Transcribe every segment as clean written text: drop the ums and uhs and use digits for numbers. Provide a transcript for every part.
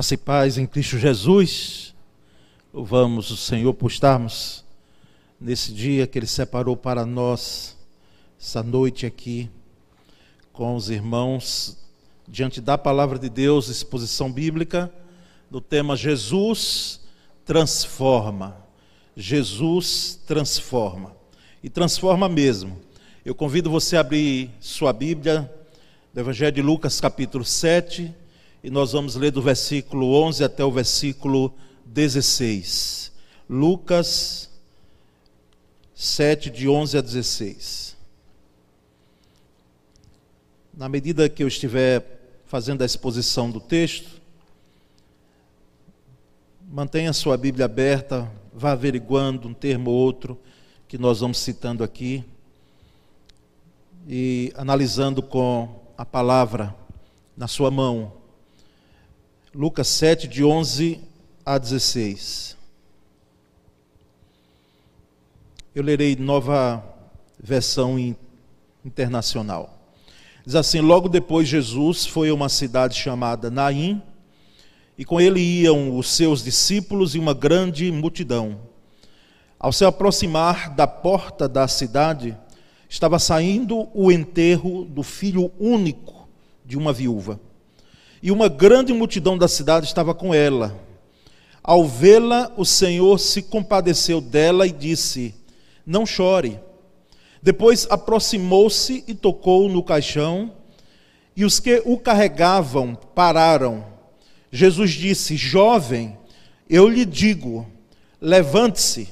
Graça e paz em Cristo Jesus. Louvamos o Senhor por estarmos nesse dia que Ele separou para nós, essa noite aqui, com os irmãos, diante da Palavra de Deus, exposição bíblica, do tema Jesus transforma. Jesus transforma. E transforma mesmo. Eu convido você a abrir sua Bíblia, do Evangelho de Lucas, capítulo 7, e nós vamos ler do versículo 11 até o versículo 16. Lucas 7, de 11 a 16. Na medida que eu estiver fazendo a exposição do texto, mantenha sua Bíblia aberta, vá averiguando um termo ou outro que nós vamos citando aqui e analisando com a palavra na sua mão. Lucas 7, de 11 a 16. Eu lerei nova versão internacional. Diz assim: logo depois Jesus foi a uma cidade chamada Naim, e com ele iam os seus discípulos e uma grande multidão. Ao se aproximar da porta da cidade, estava saindo o enterro do filho único de uma viúva. E uma grande multidão da cidade estava com ela. Ao vê-la, o Senhor se compadeceu dela e disse: não chore. Depois aproximou-se e tocou no caixão, e os que o carregavam pararam. Jesus disse: jovem, eu lhe digo, levante-se.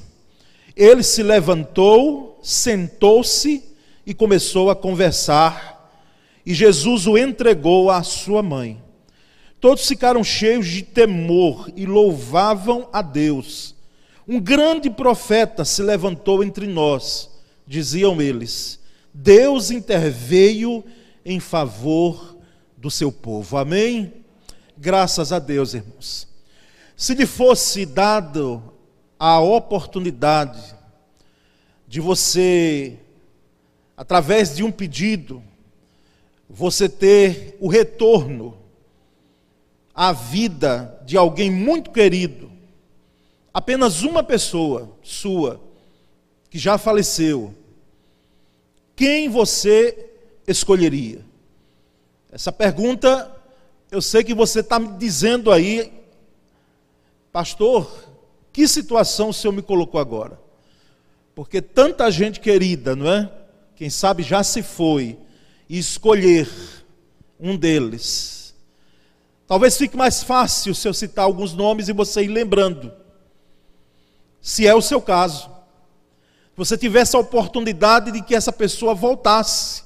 Ele se levantou, sentou-se e começou a conversar, e Jesus o entregou à sua mãe. Todos ficaram cheios de temor e louvavam a Deus. Um grande profeta se levantou entre nós, diziam eles. Deus interveio em favor do seu povo. Amém? Graças a Deus, irmãos. Se lhe fosse dado a oportunidade de você, através de um pedido, você ter o retorno a vida de alguém muito querido, apenas uma pessoa sua, que já faleceu, quem você escolheria? Essa pergunta, eu sei que você está me dizendo aí, pastor, que situação o Senhor me colocou agora? Porque tanta gente querida, não é? Quem sabe já se foi, e escolher um deles. Talvez fique mais fácil se eu citar alguns nomes e você ir lembrando, se é o seu caso. Você tivesse a oportunidade de que essa pessoa voltasse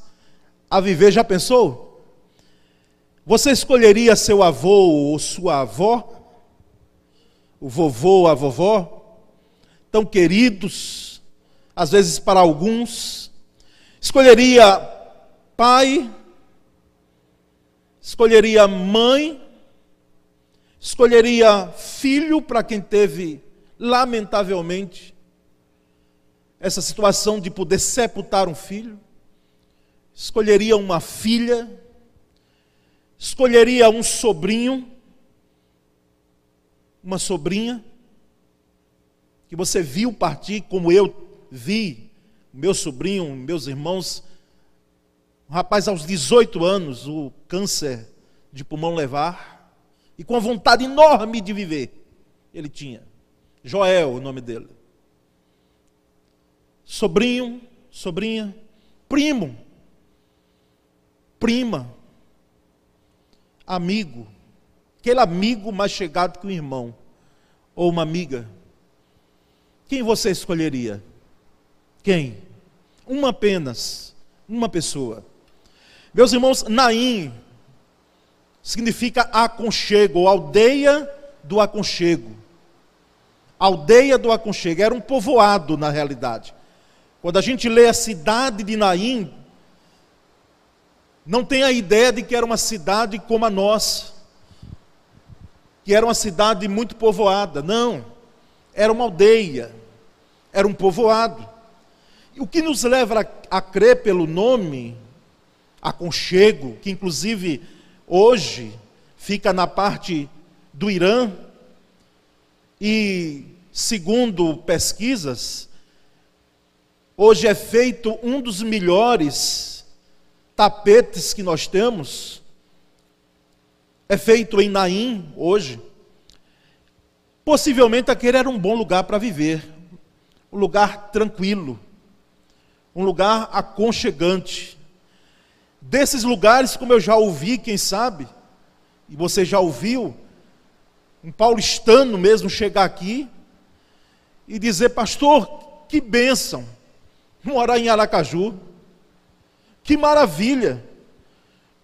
a viver, já pensou? Você escolheria seu avô ou sua avó? O vovô ou a vovó? Tão queridos, às vezes para alguns. Escolheria pai? Escolheria mãe? Escolheria filho, para quem teve, lamentavelmente, essa situação de poder sepultar um filho? Escolheria uma filha? Escolheria um sobrinho? Uma sobrinha? Que você viu partir, como eu vi, meu sobrinho, meus irmãos, um rapaz aos 18 anos, o câncer de pulmão levar, e com a vontade enorme de viver, ele tinha. Joel, o nome dele. Sobrinho, sobrinha, primo, prima, amigo, aquele amigo mais chegado que um irmão, ou uma amiga. Quem você escolheria? Quem? Uma apenas, uma pessoa. Meus irmãos, Naim significa aconchego, aldeia do aconchego. Aldeia do aconchego, era um povoado na realidade. Quando a gente lê a cidade de Naim, não tem a ideia de que era uma cidade como a nossa, que era uma cidade muito povoada, não. Era uma aldeia, era um povoado. E o que nos leva a crer pelo nome aconchego, que inclusive hoje fica na parte do Irã, e segundo pesquisas, hoje é feito um dos melhores tapetes que nós temos, é feito em Naim hoje. Possivelmente aquele era um bom lugar para viver, um lugar tranquilo, um lugar aconchegante. Desses lugares, como eu já ouvi, quem sabe, e você já ouviu, um paulistano mesmo chegar aqui e dizer: pastor, que bênção morar em Aracaju, que maravilha,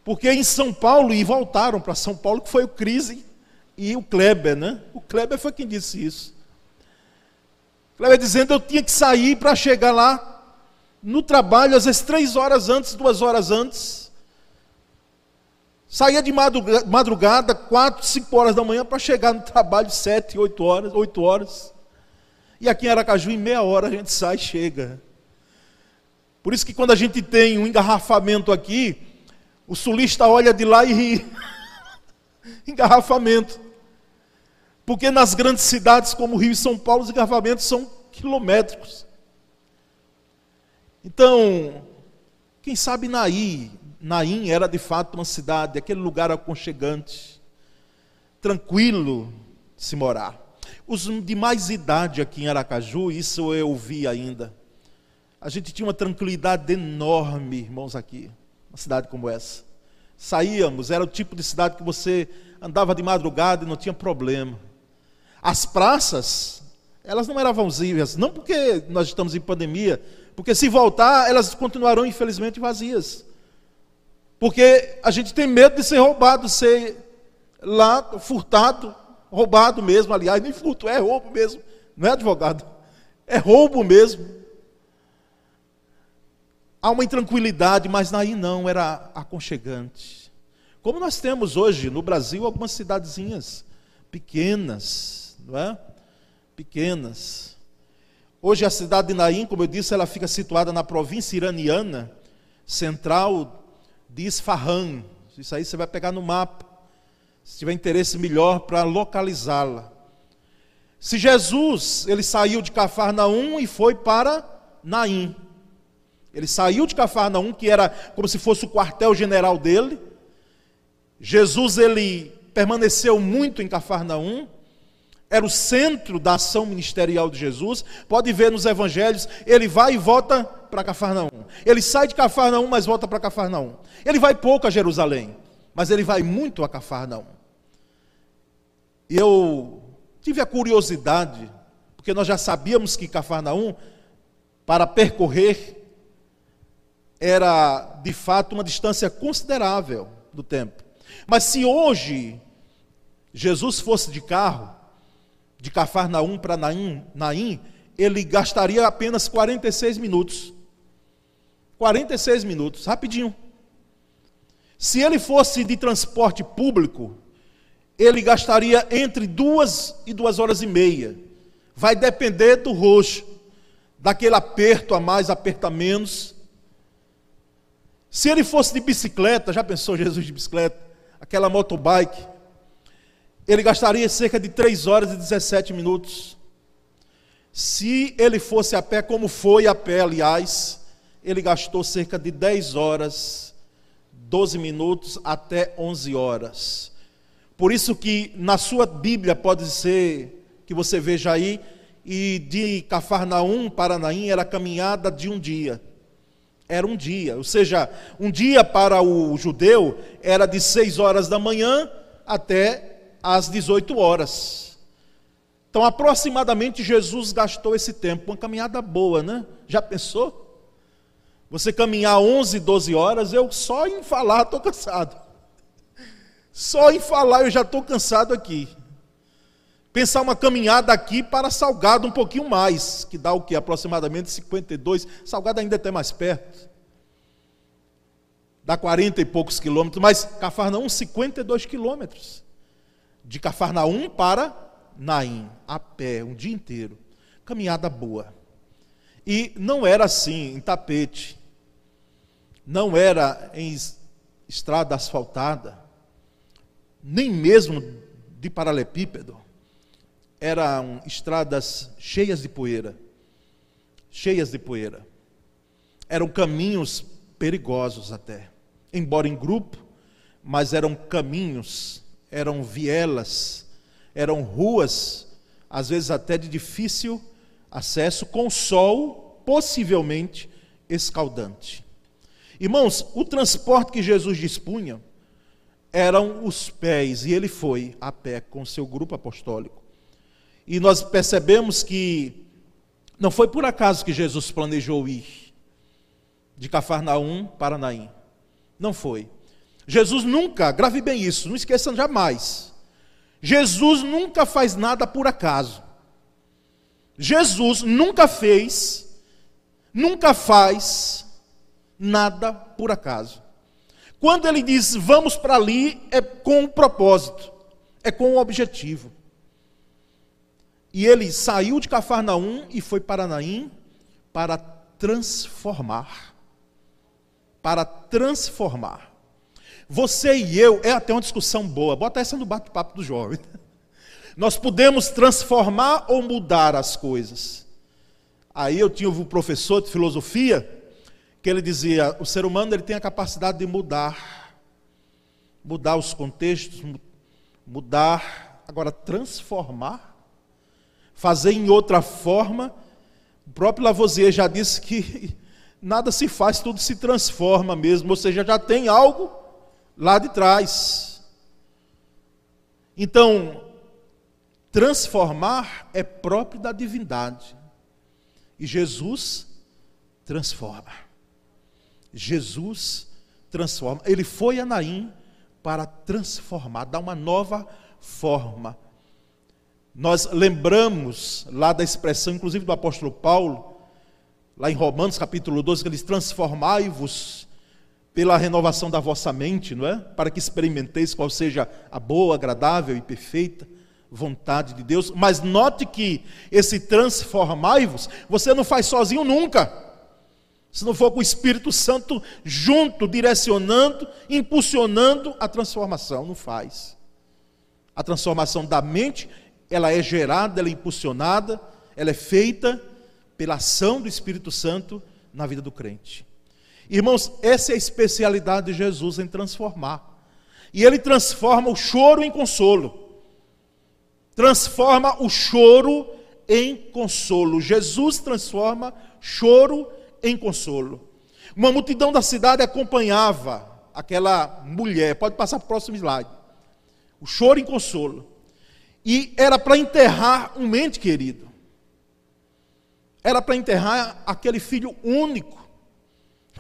porque em São Paulo, e voltaram para São Paulo, que foi o Crise e o Kleber, né? O Kleber foi quem disse isso. O Kleber dizendo: eu tinha que sair para chegar lá no trabalho, às vezes 3 horas antes, 2 horas antes. Saía de madrugada, 4, 5 horas da manhã, para chegar no trabalho 7, 8 horas, 8 horas. E aqui em Aracaju, em meia hora, a gente sai e chega. Por isso que quando a gente tem um engarrafamento aqui, o sulista olha de lá e ri. Engarrafamento. Porque nas grandes cidades como Rio e São Paulo, os engarrafamentos são quilométricos. Então, quem sabe Naim era de fato uma cidade, aquele lugar aconchegante, tranquilo de se morar. Os de mais idade aqui em Aracaju, isso eu ouvi ainda, a gente tinha uma tranquilidade enorme, irmãos, aqui, uma cidade como essa. Saíamos, era o tipo de cidade que você andava de madrugada e não tinha problema. As praças, elas não eram vazias, não porque nós estamos em pandemia, porque se voltar, elas continuarão infelizmente vazias. Porque a gente tem medo de ser roubado, ser lá furtado, roubado mesmo, aliás, nem furto, é roubo mesmo, não é advogado, é roubo mesmo. Há uma intranquilidade, mas Naim não, era aconchegante. Como nós temos hoje no Brasil algumas cidadezinhas pequenas, não é? Pequenas. Hoje a cidade de Naim, como eu disse, ela fica situada na província iraniana central de Isfahan. Isso aí você vai pegar no mapa, se tiver interesse melhor para localizá-la. Se Jesus, ele saiu de Cafarnaum e foi para Naim. Ele saiu de Cafarnaum, que era como se fosse o quartel-general dele. Jesus, ele permaneceu muito em Cafarnaum. Era o centro da ação ministerial de Jesus. Pode ver nos evangelhos, ele vai e volta para Cafarnaum. Ele sai de Cafarnaum, mas volta para Cafarnaum. Ele vai pouco a Jerusalém, mas ele vai muito a Cafarnaum. E eu tive a curiosidade, porque nós já sabíamos que Cafarnaum, para percorrer, era de fato uma distância considerável do tempo. Mas se hoje Jesus fosse de carro, de Cafarnaum para Naim, ele gastaria apenas 46 minutos. 46 minutos, rapidinho. Se ele fosse de transporte público, ele gastaria entre 2 e 2 horas e meia. Vai depender do rosto, daquele aperto a mais, aperto a menos. Se ele fosse de bicicleta, já pensou Jesus de bicicleta? Aquela motobike, ele gastaria cerca de 3 horas e 17 minutos. Se ele fosse a pé, como foi a pé, aliás, ele gastou cerca de 10 horas, 12 minutos, até 11 horas. Por isso que na sua Bíblia pode ser que você veja aí, e de Cafarnaum para Naim era a caminhada de um dia. Era um dia, ou seja, um dia para o judeu era de 6 horas da manhã até às 18 horas. Então, aproximadamente, Jesus gastou esse tempo. Uma caminhada boa, né? Já pensou? Você caminhar 11, 12 horas, eu só em falar estou cansado. Só em falar eu já estou cansado aqui. Pensar uma caminhada aqui para Salgado um pouquinho mais, que dá o quê? Aproximadamente 52. Salgado ainda é até mais perto. Dá 40 e poucos quilômetros, mas Cafarnaum, 52 quilômetros. De Cafarnaum para Naim, a pé, um dia inteiro. Caminhada boa. E não era assim, em tapete. Não era em estrada asfaltada. Nem mesmo de paralelepípedo, eram estradas cheias de poeira, eram caminhos perigosos até, embora em grupo, mas eram caminhos, eram vielas, eram ruas, às vezes até de difícil acesso, com sol possivelmente escaldante. Irmãos, o transporte que Jesus dispunha eram os pés, e ele foi a pé com seu grupo apostólico. E nós percebemos que não foi por acaso que Jesus planejou ir de Cafarnaum para Naim. Não foi. Jesus nunca, grave bem isso, não esqueçam jamais, Jesus nunca faz nada por acaso. Jesus nunca fez, nunca faz nada por acaso. Quando ele diz, vamos para ali, é com um propósito, é com um objetivo. E ele saiu de Cafarnaum e foi para Naim para transformar. Você e eu, é até uma discussão boa, bota essa no bate-papo do jovem. Nós podemos transformar ou mudar as coisas. Aí eu tinha um professor de filosofia, que ele dizia, o ser humano ele tem a capacidade de mudar os contextos, mudar, agora transformar, fazer em outra forma. O próprio Lavoisier já disse que nada se faz, tudo se transforma mesmo, ou seja, já tem algo lá de trás. Então, transformar é próprio da divindade, e Jesus transforma. Jesus transforma. Ele foi a Naim para transformar, dar uma nova forma. Nós lembramos lá da expressão, inclusive do apóstolo Paulo, lá em Romanos capítulo 12, que ele diz, transformai-vos pela renovação da vossa mente, não é? Para que experimenteis qual seja a boa, agradável e perfeita vontade de Deus. Mas note que esse transformai-vos, você não faz sozinho nunca. Se não for com o Espírito Santo junto, direcionando, impulsionando a transformação, não faz. A transformação da mente, ela é gerada, ela é impulsionada, ela é feita pela ação do Espírito Santo na vida do crente. Irmãos, essa é a especialidade de Jesus em transformar. E ele transforma o choro em consolo. Transforma o choro em consolo. Jesus transforma choro em consolo. Uma multidão da cidade acompanhava aquela mulher, pode passar para o próximo slide, o choro em consolo, e era para enterrar um ente querido, era para enterrar aquele filho único,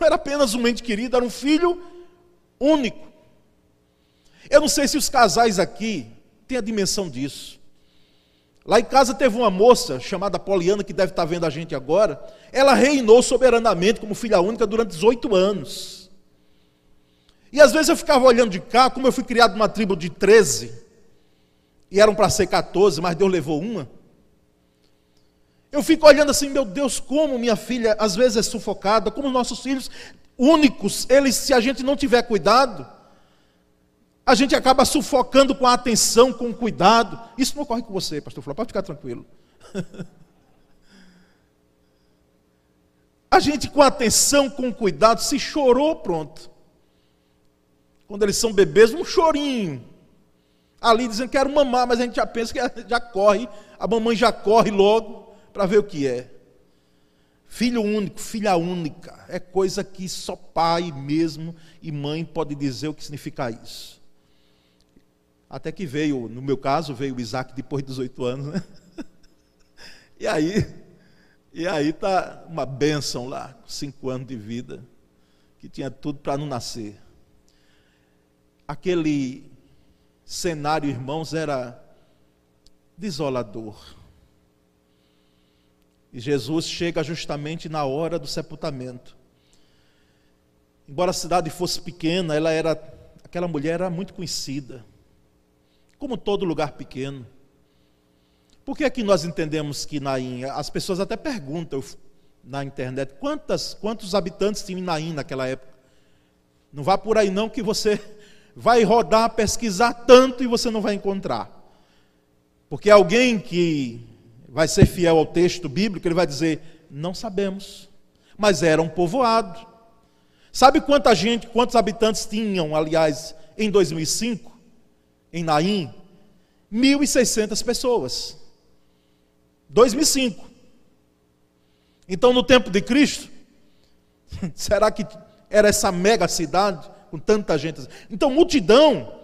não era apenas um ente querido, era um filho único. Eu não sei se os casais aqui têm a dimensão disso. Lá em casa teve uma moça chamada Poliana, que deve estar vendo a gente agora. Ela reinou soberanamente como filha única durante 18 anos. E às vezes eu ficava olhando de cá, como eu fui criado numa tribo de 13, e eram para ser 14, mas Deus levou uma. Eu fico olhando assim, meu Deus, como minha filha às vezes é sufocada, como nossos filhos únicos, eles, se a gente não tiver cuidado, a gente acaba sufocando com a atenção, com o cuidado. Isso não ocorre com você, pastor Flávio, pode ficar tranquilo. A gente com a atenção, com o cuidado, se chorou, pronto. Quando eles são bebês, um chorinho. Ali dizendo, quero mamar, mas a gente já pensa que já corre, a mamãe já corre logo para ver o que é. Filho único, filha única, é coisa que só pai mesmo e mãe pode dizer o que significa isso. Até que veio, no meu caso, veio o Isaac depois de 18 anos, né? E aí está uma bênção lá, com 5 anos de vida, que tinha tudo para não nascer. Aquele cenário, irmãos, era desolador. E Jesus chega justamente na hora do sepultamento. Embora a cidade fosse pequena, aquela mulher era muito conhecida. Como todo lugar pequeno. Por que é que nós entendemos que Naim, as pessoas até perguntam na internet, quantos habitantes tinha em Naim naquela época? Não vá por aí não, que você vai rodar, pesquisar tanto e você não vai encontrar. Porque alguém que vai ser fiel ao texto bíblico, ele vai dizer, não sabemos, mas era um povoado. Sabe quanta gente, quantos habitantes tinham, aliás, em 2005, em Naim? 1.600 pessoas. 2005. Então, no tempo de Cristo, será que era essa mega cidade com tanta gente? Então, multidão...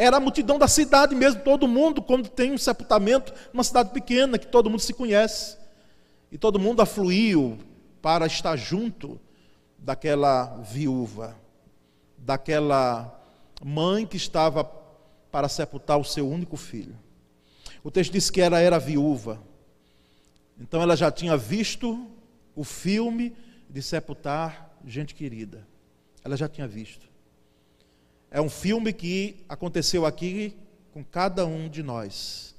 Era a multidão da cidade mesmo, todo mundo, quando tem um sepultamento, uma cidade pequena, que todo mundo se conhece. E todo mundo afluiu para estar junto daquela viúva, daquela mãe que estava para sepultar o seu único filho. O texto diz que ela era viúva. Então ela já tinha visto o filme de sepultar gente querida. Ela já tinha visto. É um filme que aconteceu aqui com cada um de nós.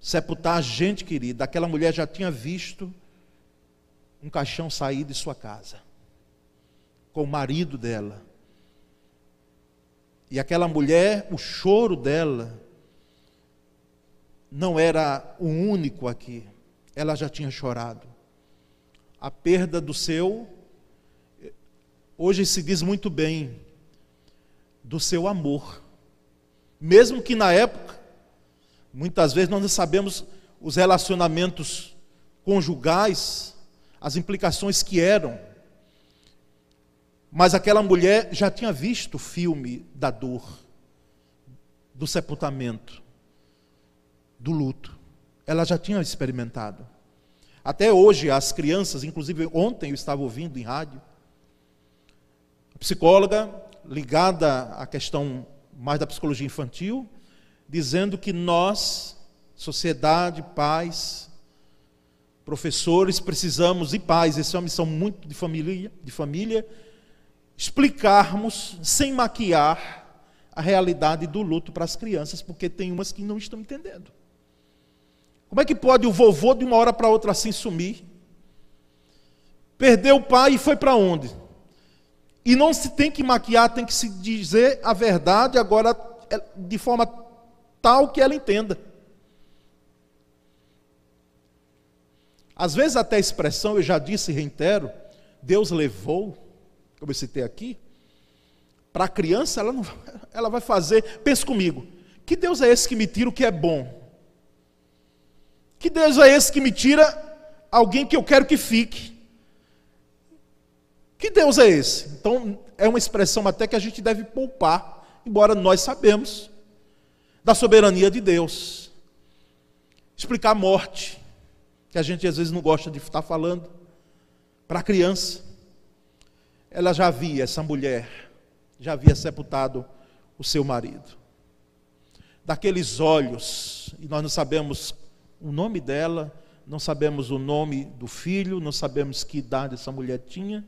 Sepultar gente querida. Aquela mulher já tinha visto um caixão sair de sua casa, com o marido dela. E aquela mulher, o choro dela, não era o único aqui. Ela já tinha chorado. A perda do seu, hoje se diz muito bem, do seu amor, mesmo que na época, muitas vezes nós não sabemos os relacionamentos conjugais, as implicações que eram, mas aquela mulher já tinha visto o filme da dor, do sepultamento, do luto, ela já tinha experimentado. Até hoje as crianças, inclusive ontem eu estava ouvindo em rádio, a psicóloga, ligada à questão mais da psicologia infantil, dizendo que nós, sociedade, pais, professores, precisamos, e pais, essa é uma missão muito de família, explicarmos, sem maquiar, a realidade do luto para as crianças, porque tem umas que não estão entendendo. Como é que pode o vovô, de uma hora para outra, assim sumir? Perdeu o pai e foi para onde? E não se tem que maquiar, tem que se dizer a verdade agora de forma tal que ela entenda. Às vezes até a expressão, eu já disse e reitero, Deus levou, como eu citei aqui, para a criança, ela vai fazer, pensa comigo, que Deus é esse que me tira o que é bom? Que Deus é esse que me tira alguém que eu quero que fique? Que Deus é esse? Então, é uma expressão até que a gente deve poupar, embora nós sabemos da soberania de Deus. Explicar a morte, que a gente às vezes não gosta de estar falando, para a criança. Ela já havia, essa mulher, já havia sepultado o seu marido. Daqueles olhos, e nós não sabemos o nome dela, não sabemos o nome do filho, não sabemos que idade essa mulher tinha.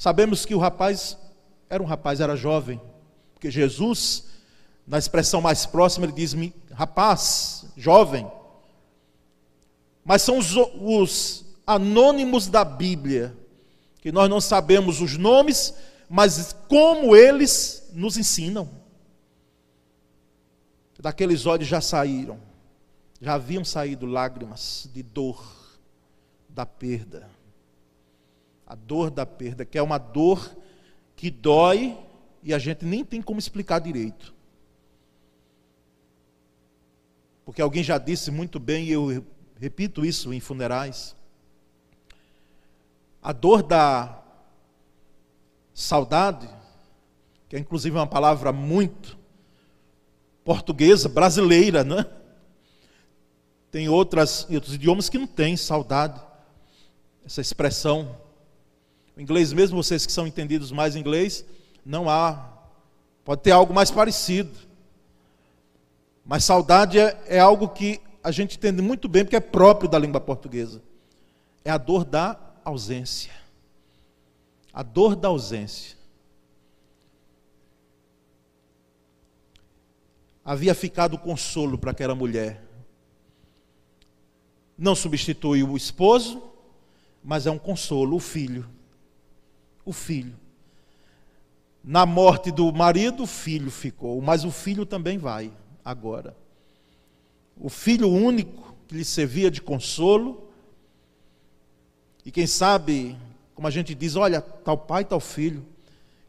Sabemos que o rapaz, era jovem, porque Jesus, na expressão mais próxima, ele diz, rapaz, jovem. Mas são os anônimos da Bíblia, que nós não sabemos os nomes, mas como eles nos ensinam. Daqueles olhos já haviam saído lágrimas de dor, da perda. A dor da perda, que é uma dor que dói e a gente nem tem como explicar direito. Porque alguém já disse muito bem, e eu repito isso em funerais, a dor da saudade, que é inclusive uma palavra muito portuguesa, brasileira, né? Tem outros idiomas que não tem saudade, essa expressão. O inglês mesmo, vocês que são entendidos mais em inglês, não há. Pode ter algo mais parecido. Mas saudade é algo que a gente entende muito bem, porque é próprio da língua portuguesa. É a dor da ausência. A dor da ausência. Havia ficado consolo para aquela mulher. Não substitui o esposo, mas é um consolo, o filho. O filho. Na morte do marido, o filho ficou, mas o filho também vai agora. o filho único que lhe servia de consolo. E quem sabe, como a gente diz, olha, tal pai, tal filho.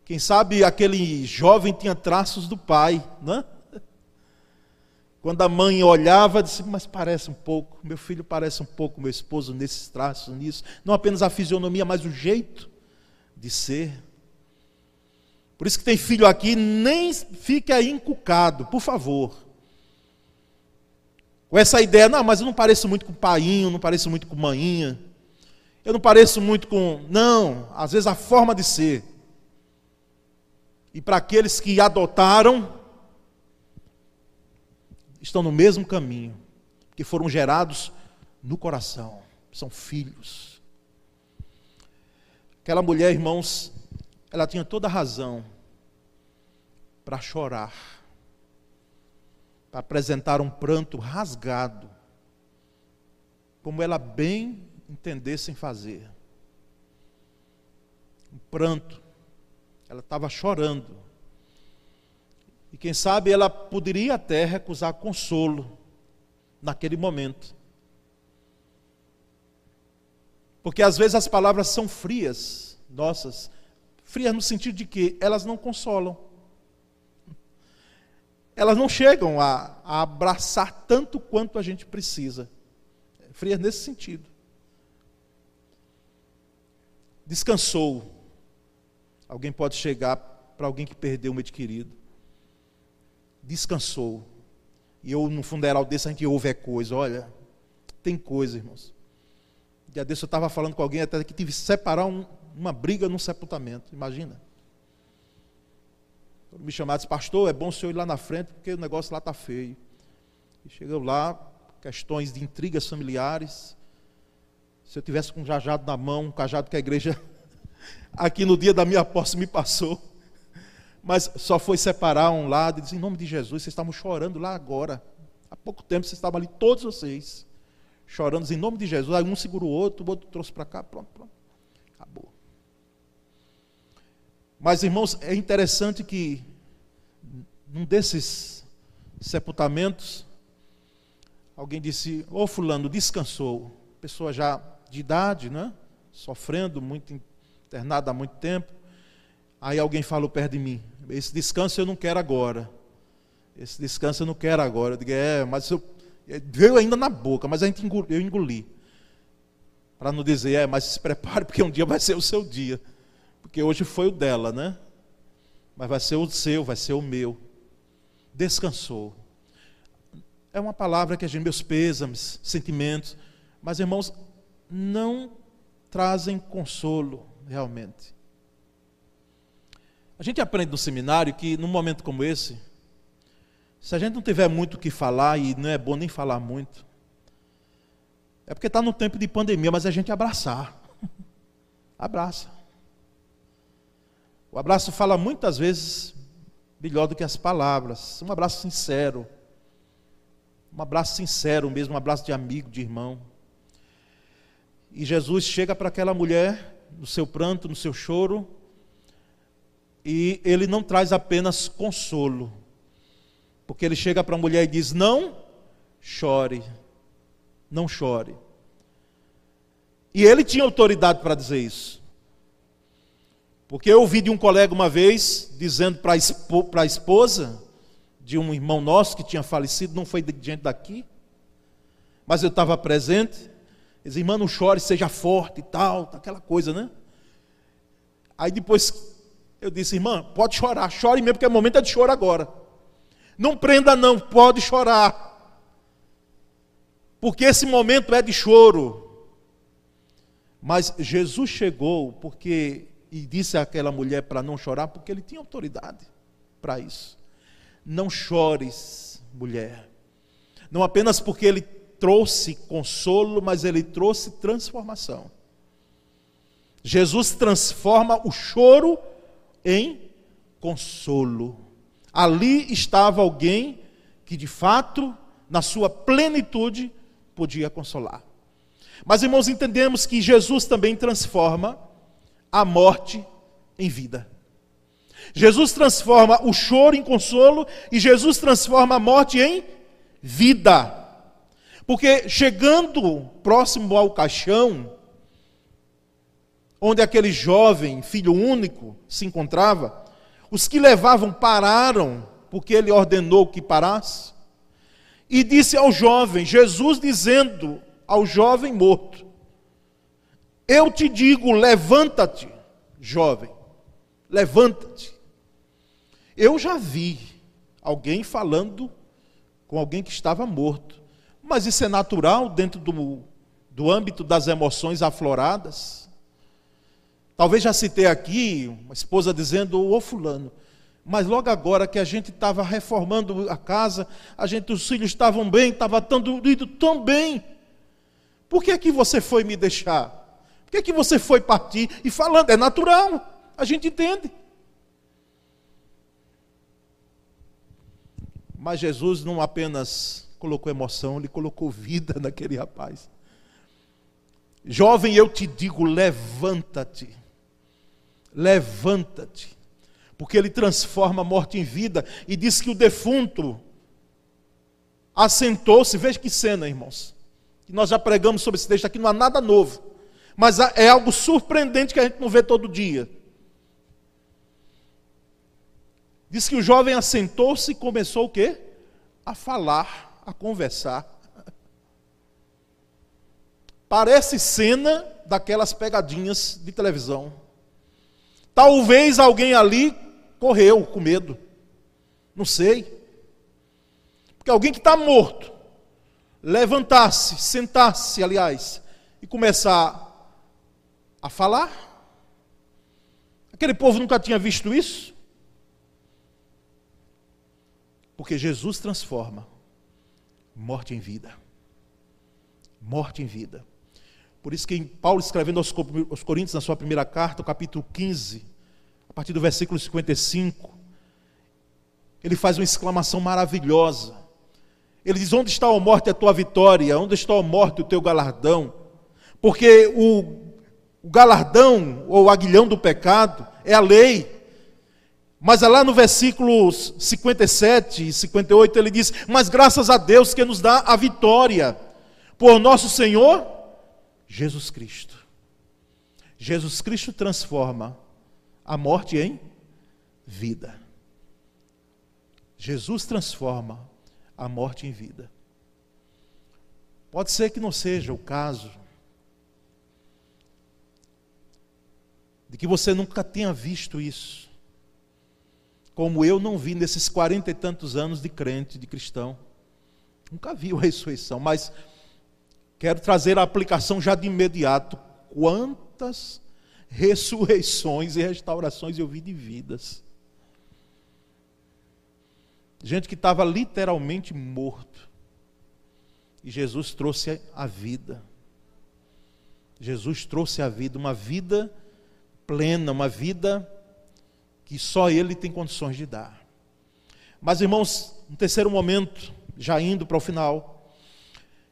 Quem sabe aquele jovem tinha traços do pai, né? Quando a mãe olhava, disse, mas parece um pouco, meu filho parece um pouco meu esposo nesses traços, nisso. Não apenas a fisionomia, mas o jeito de ser. Por isso que tem filho aqui, nem fique aí encucado, por favor. Com essa ideia, não, mas eu não pareço muito com o painho, não pareço muito com a mainha. Eu não pareço muito com... Não, às vezes a forma de ser. E para aqueles que adotaram, estão no mesmo caminho, que foram gerados no coração, são filhos. Aquela mulher, irmãos, ela tinha toda a razão para chorar, para apresentar um pranto rasgado, como ela bem entendesse em fazer. Um pranto, ela estava chorando. E quem sabe ela poderia até recusar consolo naquele momento. Porque às vezes as palavras são frias, nossas. Frias no sentido de que elas não consolam. Elas não chegam a abraçar tanto quanto a gente precisa. Frias nesse sentido. Descansou. Alguém pode chegar para alguém que perdeu um ente querido. Descansou. E eu, no funeral desse, a gente ouve coisa. Olha, tem coisa, irmãos. Dia desse eu estava falando com alguém até que tive que separar uma briga num sepultamento. Imagina. Me chamaram e disse, pastor, é bom o senhor ir lá na frente, porque o negócio lá está feio. E chegou lá, questões de intrigas familiares. Se eu tivesse com um cajado na mão, um cajado que a igreja, aqui no dia da minha posse, me passou. Mas só foi separar um lado e dizer, em nome de Jesus, vocês estavam chorando lá agora. Há pouco tempo vocês estavam ali, todos vocês, chorando em nome de Jesus. Aí um segurou o outro trouxe para cá, pronto, pronto. Acabou. Mas, irmãos, é interessante que, num desses sepultamentos, alguém disse, ô fulano, descansou. Pessoa já de idade, né? Sofrendo, muito internada há muito tempo. Aí alguém falou perto de mim, esse descanso eu não quero agora. Esse descanso eu não quero agora. Eu digo, mas eu... Veio ainda na boca, mas a gente eu engoli. Para não dizer, mas se prepare, porque um dia vai ser o seu dia. Porque hoje foi o dela, né? Mas vai ser o seu, vai ser o meu. Descansou. É uma palavra que a gente, meus pêsames, sentimentos. Mas, irmãos, não trazem consolo, realmente. A gente aprende no seminário que, num momento como esse, se a gente não tiver muito o que falar, e não é bom nem falar muito, é porque está no tempo de pandemia, mas a gente abraçar. Abraça. O abraço fala muitas vezes melhor do que as palavras. Um abraço sincero. Um abraço sincero mesmo, um abraço de amigo, de irmão. E Jesus chega para aquela mulher, no seu pranto, no seu choro, e ele não traz apenas consolo, porque ele chega para a mulher e diz, não chore, não chore. E ele tinha autoridade para dizer isso. Porque eu ouvi de um colega uma vez, dizendo para a esposa de um irmão nosso que tinha falecido, não foi diante daqui, mas eu estava presente, ele dizia, irmã, não chore, seja forte e tal, aquela coisa, né? Aí depois... Eu disse, irmã, pode chorar, chore mesmo, porque o momento é de choro agora. Não prenda não, pode chorar. Porque esse momento é de choro. Mas Jesus chegou porque e disse àquela mulher para não chorar, porque ele tinha autoridade para isso. Não chores, mulher. Não apenas porque ele trouxe consolo, mas ele trouxe transformação. Jesus transforma o choro em consolo. Ali estava alguém que de fato, na sua plenitude, podia consolar. Mas, irmãos, entendemos que Jesus também transforma a morte em vida. Jesus transforma o choro em consolo e Jesus transforma a morte em vida. Porque chegando próximo ao caixão, onde aquele jovem, filho único, se encontrava, os que levavam pararam, porque ele ordenou que parasse, e disse ao jovem, Jesus dizendo ao jovem morto, eu te digo, levanta-te, jovem, levanta-te. Eu já vi alguém falando com alguém que estava morto, mas isso é natural dentro do âmbito das emoções afloradas. Talvez já citei aqui uma esposa dizendo, ô fulano, mas logo agora que a gente estava reformando a casa, os filhos estavam bem, estava indo tão bem, por que é que você foi me deixar? Por que é que você foi partir? E falando, é natural, a gente entende. Mas Jesus não apenas colocou emoção, ele colocou vida naquele rapaz. Jovem, eu te digo, levanta-te. Levanta-te. Porque ele transforma a morte em vida. E diz que o defunto assentou-se. Veja que cena, irmãos. Que nós já pregamos sobre esse texto aqui, não há nada novo. Mas é algo surpreendente que a gente não vê todo dia. Diz que o jovem assentou-se e começou o quê? A falar, a conversar. Parece cena daquelas pegadinhas de televisão. Talvez alguém ali correu com medo. Não sei. Porque alguém que está morto, levantar-se, sentar-se, aliás, e começar a falar. Aquele povo nunca tinha visto isso. Porque Jesus transforma morte em vida. Morte em vida. Por isso que Paulo, escrevendo aos Coríntios, na sua primeira carta, o capítulo 15, a partir do versículo 55, ele faz uma exclamação maravilhosa. Ele diz, onde está a morte a tua vitória? Onde está a morte o teu galardão? Porque o galardão, ou o aguilhão do pecado, é a lei. Mas lá no versículo 57 e 58 ele diz, mas graças a Deus que nos dá a vitória, por nosso Senhor, Jesus Cristo. Jesus Cristo transforma a morte em vida. Jesus transforma a morte em vida. Pode ser que não seja o caso de que você nunca tenha visto isso. Como eu não vi nesses 40 e tantos anos de crente, de cristão. Nunca vi a ressurreição, mas quero trazer a aplicação já de imediato. Quantas ressurreições e restaurações eu vi de vidas. Gente que estava literalmente morto. E Jesus trouxe a vida. Jesus trouxe a vida, uma vida plena, uma vida que só ele tem condições de dar. Mas, irmãos, no terceiro momento, já indo para o final,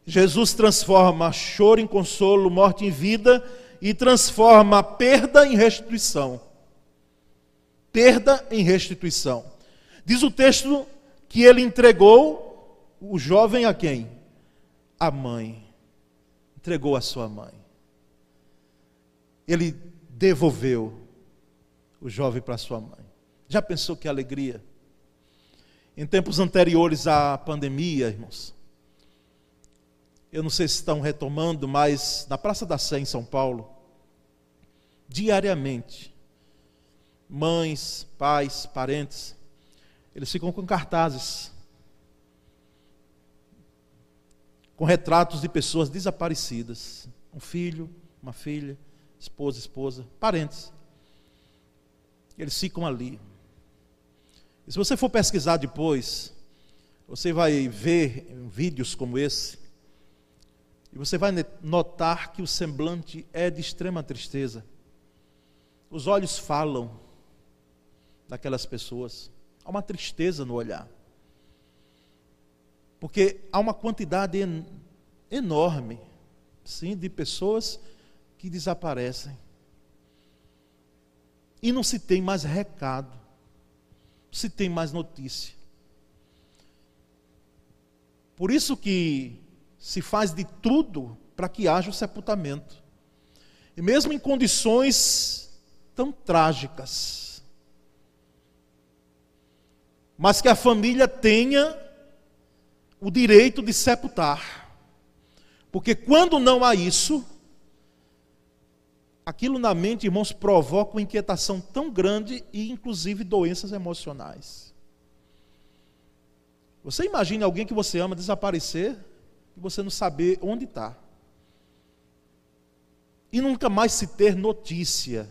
Jesus transforma choro em consolo, morte em vida, e transforma perda em restituição. Perda em restituição. Diz o texto que ele entregou o jovem a quem? A mãe. Entregou a sua mãe. Ele devolveu o jovem para sua mãe. Já pensou que alegria? Em tempos anteriores à pandemia, irmãos, eu não sei se estão retomando, mas na Praça da Sé, em São Paulo, diariamente, mães, pais, parentes, eles ficam com cartazes, com retratos de pessoas desaparecidas, um filho, uma filha, esposa, parentes. Eles ficam ali. E se você for pesquisar depois, você vai ver vídeos como esse, e você vai notar que o semblante é de extrema tristeza. Os olhos falam daquelas pessoas. Há uma tristeza no olhar. Porque há uma quantidade enorme, sim, de pessoas que desaparecem. E não se tem mais recado, não se tem mais notícia. Por isso que se faz de tudo para que haja o sepultamento. E mesmo em condições tão trágicas, mas que a família tenha o direito de sepultar. Porque quando não há isso, aquilo na mente, irmãos, provoca uma inquietação tão grande e inclusive doenças emocionais. Você imagina alguém que você ama desaparecer e você não saber onde está. E nunca mais se ter notícia.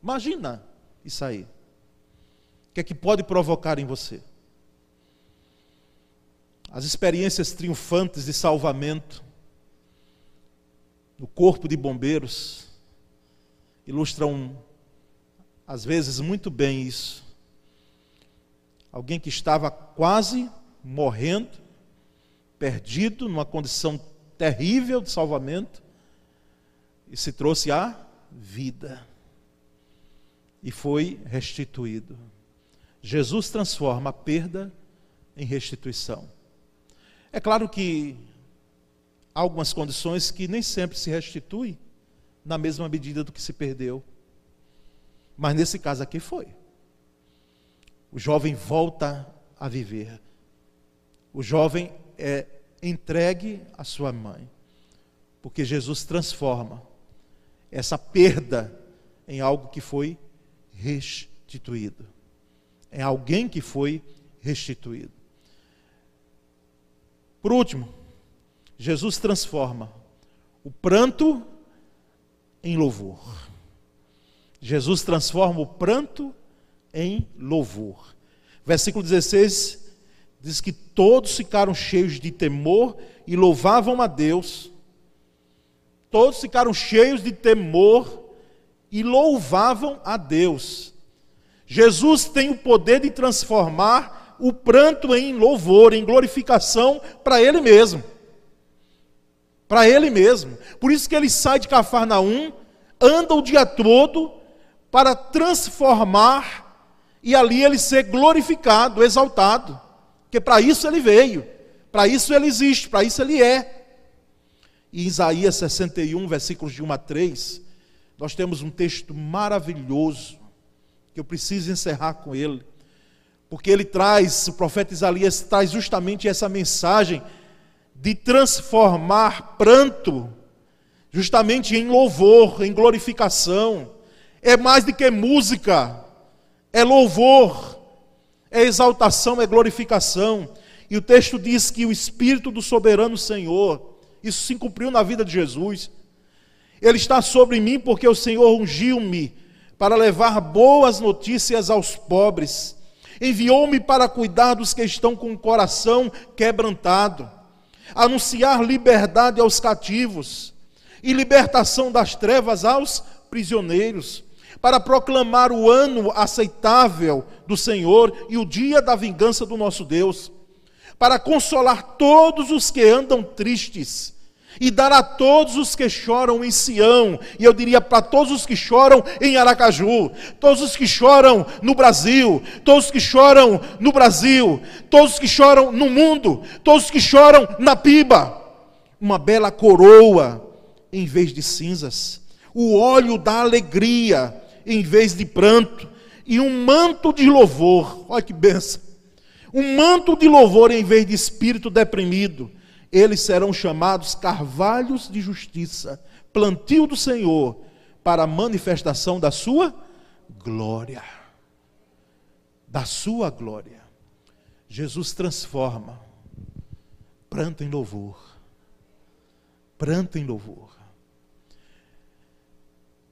Imagina isso aí. O que é que pode provocar em você? As experiências triunfantes de salvamento no corpo de bombeiros ilustram, às vezes, muito bem isso. Alguém que estava quase morrendo, perdido, numa condição terrível de salvamento, e se trouxe à vida, e foi restituído. Jesus transforma a perda em restituição. É claro que há algumas condições que nem sempre se restitui na mesma medida do que se perdeu, mas nesse caso aqui foi. O jovem volta a viver, o jovem é entregue à sua mãe, porque Jesus transforma essa perda em algo que foi restituído, em alguém que foi restituído. Por último, Jesus transforma o pranto em louvor. Jesus transforma o pranto em louvor. Versículo 16 diz que todos ficaram cheios de temor e louvavam a Deus. Todos ficaram cheios de temor e louvavam a Deus. Jesus tem o poder de transformar o pranto em louvor, em glorificação para Ele mesmo. Para Ele mesmo. Por isso que Ele sai de Cafarnaum, anda o dia todo para transformar e ali Ele ser glorificado, exaltado. Porque para isso Ele veio, para isso Ele existe, para isso Ele é. E em Isaías 61, versículos de 1 a 3, nós temos um texto maravilhoso, que eu preciso encerrar com ele, porque ele traz, o profeta Isaías traz justamente essa mensagem de transformar pranto, justamente em louvor, em glorificação. É mais do que música, é louvor, é exaltação, é glorificação. E o texto diz que o Espírito do Soberano Senhor, isso se cumpriu na vida de Jesus. Ele está sobre mim porque o Senhor ungiu-me para levar boas notícias aos pobres. Enviou-me para cuidar dos que estão com o coração quebrantado. Anunciar liberdade aos cativos e libertação das trevas aos prisioneiros. Para proclamar o ano aceitável do Senhor e o dia da vingança do nosso Deus. Para consolar todos os que andam tristes, e dar a todos os que choram em Sião, e eu diria para todos os que choram em Aracaju, todos os que choram no Brasil, todos os que choram no Brasil, todos os que choram no mundo, todos os que choram na Piba, uma bela coroa em vez de cinzas, o óleo da alegria em vez de pranto, e um manto de louvor, olha que bênção, um manto de louvor em vez de espírito deprimido. Eles serão chamados carvalhos de justiça, plantio do Senhor, para a manifestação da sua glória. Da sua glória. Jesus transforma pranto em louvor. Pranto em louvor.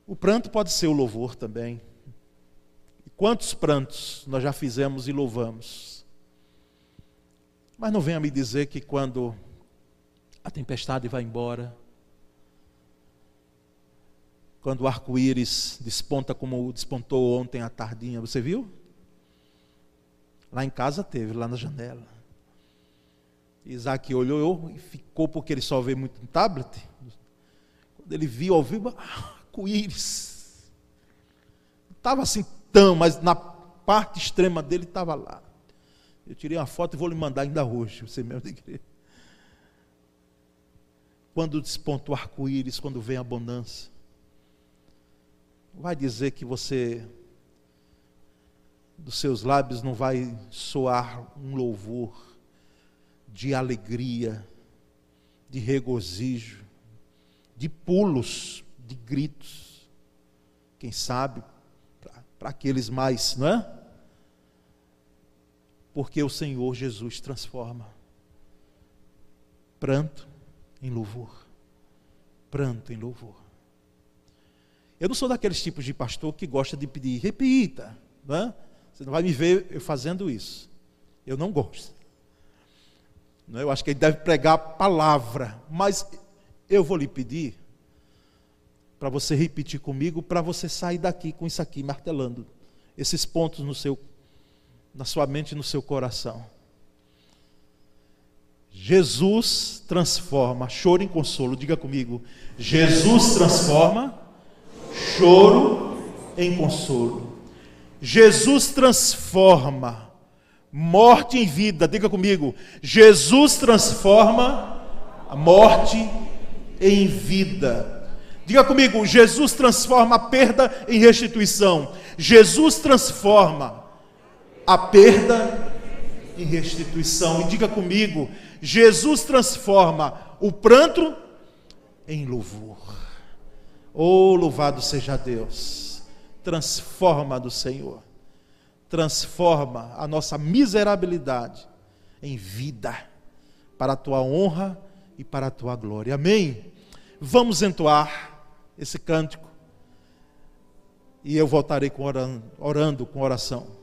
O pranto pode ser o louvor também. E quantos prantos nós já fizemos e louvamos? Mas não venha me dizer que quando a tempestade vai embora, quando o arco-íris desponta como despontou ontem à tardinha, você viu? Lá em casa teve, lá na janela. Isaac olhou e ficou, porque ele só vê muito no tablet. Quando ele viu, ouviu, arco-íris. Não estava assim tão, mas na parte extrema dele estava lá. Eu tirei uma foto e vou lhe mandar ainda hoje, você mesmo tem que ver. quando desponta o arco-íris, quando vem a bonança. Vai dizer que você, dos seus lábios não vai soar um louvor de alegria, de regozijo, de pulos, de gritos. Quem sabe, para aqueles mais, não é? Porque o Senhor Jesus transforma pranto em louvor, pranto em louvor. Eu não sou daqueles tipos de pastor que gosta de pedir, repita, não é? Você não vai me ver eu fazendo isso, eu não gosto. Eu acho que ele deve pregar a palavra, mas eu vou lhe pedir para você repetir comigo, para você sair daqui com isso aqui, martelando esses pontos no seu, na sua mente e no seu coração. Jesus transforma choro em consolo. Diga comigo, Jesus transforma choro em consolo. Jesus transforma morte em vida. Diga comigo, Jesus transforma a morte em vida. Diga comigo, Jesus transforma a perda em restituição. Jesus transforma a perda em restituição. E diga comigo, Jesus transforma o pranto em louvor. Oh, louvado seja Deus. Transforma do Senhor. Transforma a nossa miserabilidade em vida, para a tua honra e para a tua glória. Amém? Vamos entoar esse cântico e eu voltarei orando com oração.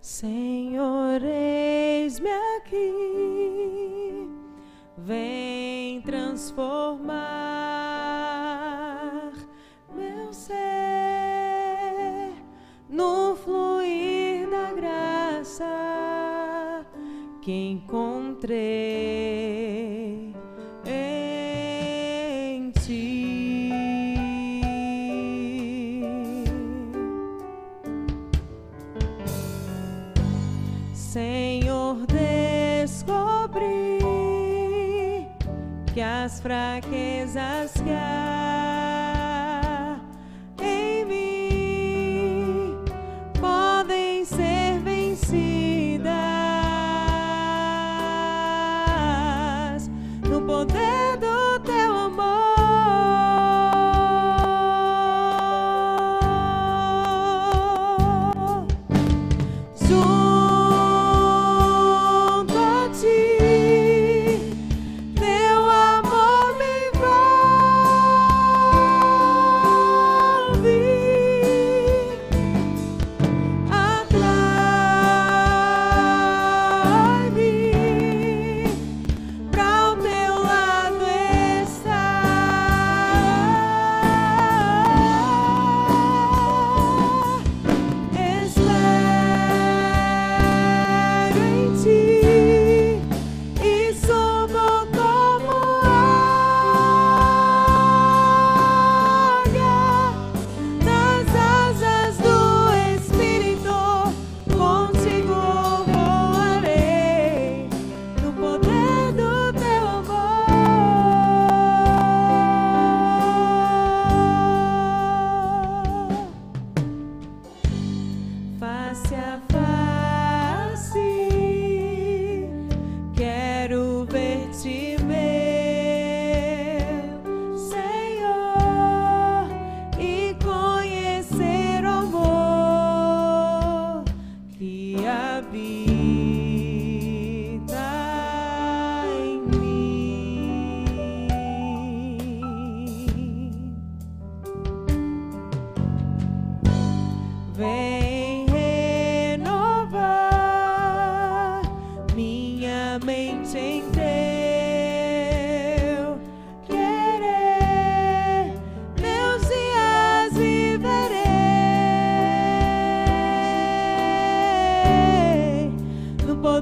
Senhor, eis-me aqui, vem transformar meu ser no fluir da graça que encontrei em ti. Senhor, descobri que as fraquezas que há em mim podem ser vencidas no poder do teu amor.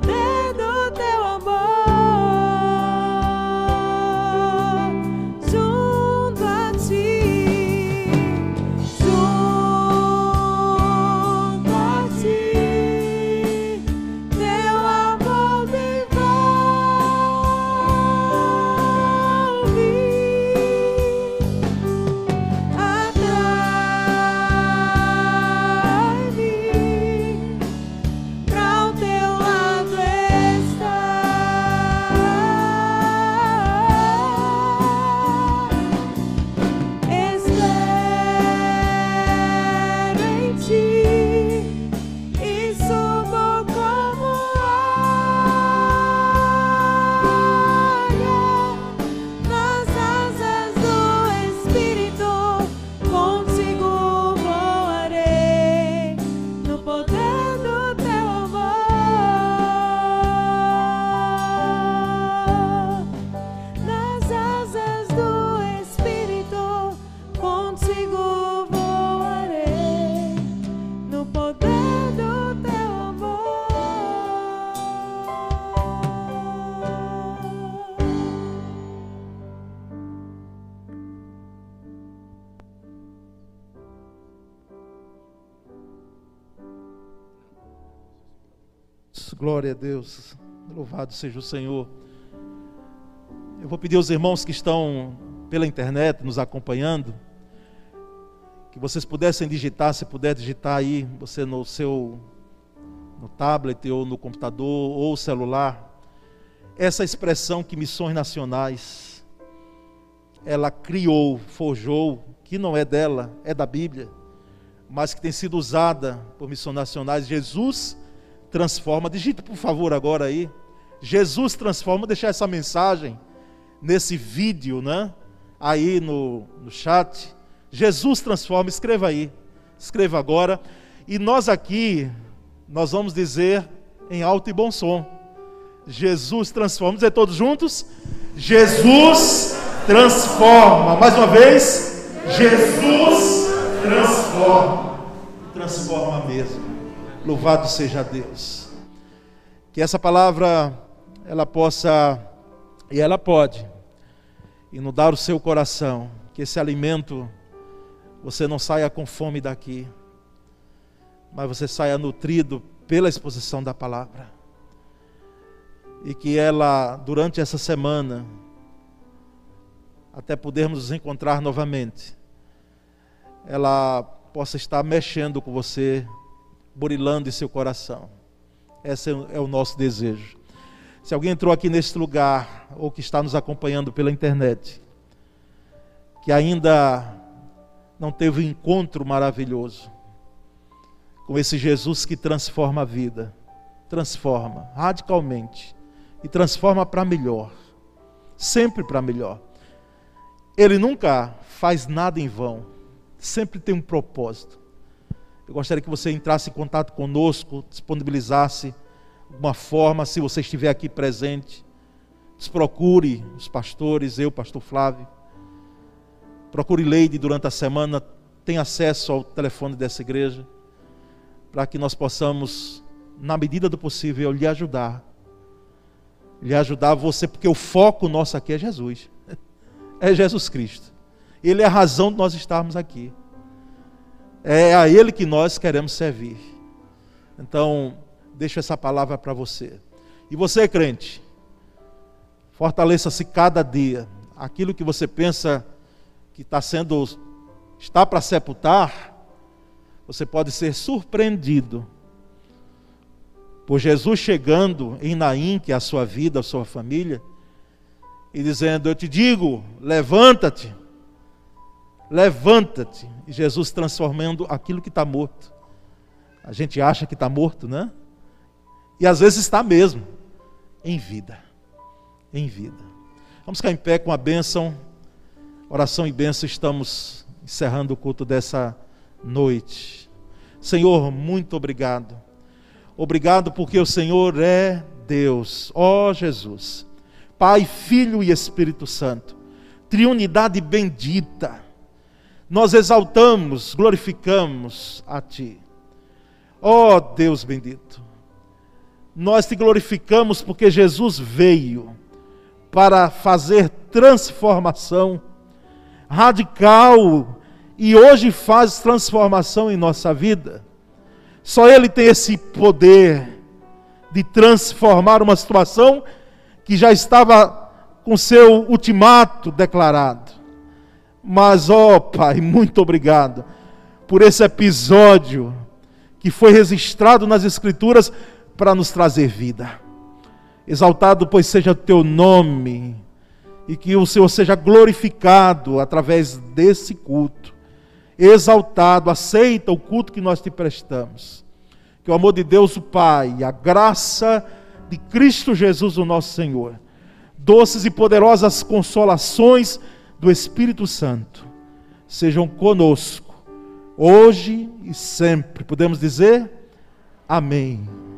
Poder do teu amor. irmãos, glória a Deus, louvado seja o Senhor. Eu vou pedir aos irmãos que estão pela internet nos acompanhando, que vocês pudessem digitar, se puder digitar aí, você no seu no tablet ou no computador ou celular, essa expressão que Missões Nacionais, ela criou, forjou, que não é dela, é da Bíblia, mas que tem sido usada por Missões Nacionais. Jesus transforma, digite por favor agora aí, Jesus transforma. Vou deixar essa mensagem nesse vídeo, né? Aí no chat, Jesus transforma, escreva aí, escreva agora. E nós aqui, nós vamos dizer em alto e bom som, Jesus transforma. Vamos dizer todos juntos? Jesus transforma. Mais uma vez, Jesus transforma. Transforma mesmo. Louvado seja Deus. Que essa palavra, ela possa, e ela pode, inundar o seu coração. Que esse alimento, você não saia com fome daqui, mas você saia nutrido pela exposição da palavra. E que ela, durante essa semana, até podermos nos encontrar novamente, ela possa estar mexendo com você, burilando em seu coração. Esse é o nosso desejo. Se alguém entrou aqui neste lugar, ou que está nos acompanhando pela internet, que ainda não teve um encontro maravilhoso com esse Jesus que transforma a vida, transforma radicalmente e transforma para melhor, sempre para melhor. Ele nunca faz nada em vão, sempre tem um propósito. Eu gostaria que você entrasse em contato conosco, disponibilizasse uma forma. Se você estiver aqui presente, procure os pastores, eu, pastor Flávio, procure Leide durante a semana, tem acesso ao telefone dessa igreja, para que nós possamos, na medida do possível, lhe ajudar você, porque o foco nosso aqui é Jesus, é Jesus Cristo. Ele é a razão de nós estarmos aqui, é a Ele que nós queremos servir. Então, deixo essa palavra para você. E você, crente, fortaleça-se cada dia. Aquilo que você pensa que está para sepultar, você pode ser surpreendido por Jesus chegando em Naim, que é a sua vida, a sua família, e dizendo: eu te digo, levanta-te, levanta-te. E Jesus transformando aquilo que está morto. A gente acha que está morto, né? E às vezes está mesmo, em vida, em vida. Vamos ficar em pé com a bênção, oração e bênção. Estamos encerrando o culto dessa noite. Senhor, muito obrigado. Obrigado porque o Senhor é Deus. Ó Jesus, Pai, Filho e Espírito Santo, triunidade bendita, nós exaltamos, glorificamos a Ti. Ó Deus bendito, nós te glorificamos porque Jesus veio para fazer transformação radical e hoje faz transformação em nossa vida. Só Ele tem esse poder de transformar uma situação que já estava com seu ultimato declarado. Mas, ó Pai, muito obrigado por esse episódio que foi registrado nas Escrituras para nos trazer vida. Exaltado, pois, seja o Teu nome, e que o Senhor seja glorificado através desse culto. Exaltado, aceita o culto que nós te prestamos. Que o amor de Deus, o Pai, a graça de Cristo Jesus, o nosso Senhor, doces e poderosas consolações do Espírito Santo, sejam conosco, hoje e sempre. Podemos dizer? Amém.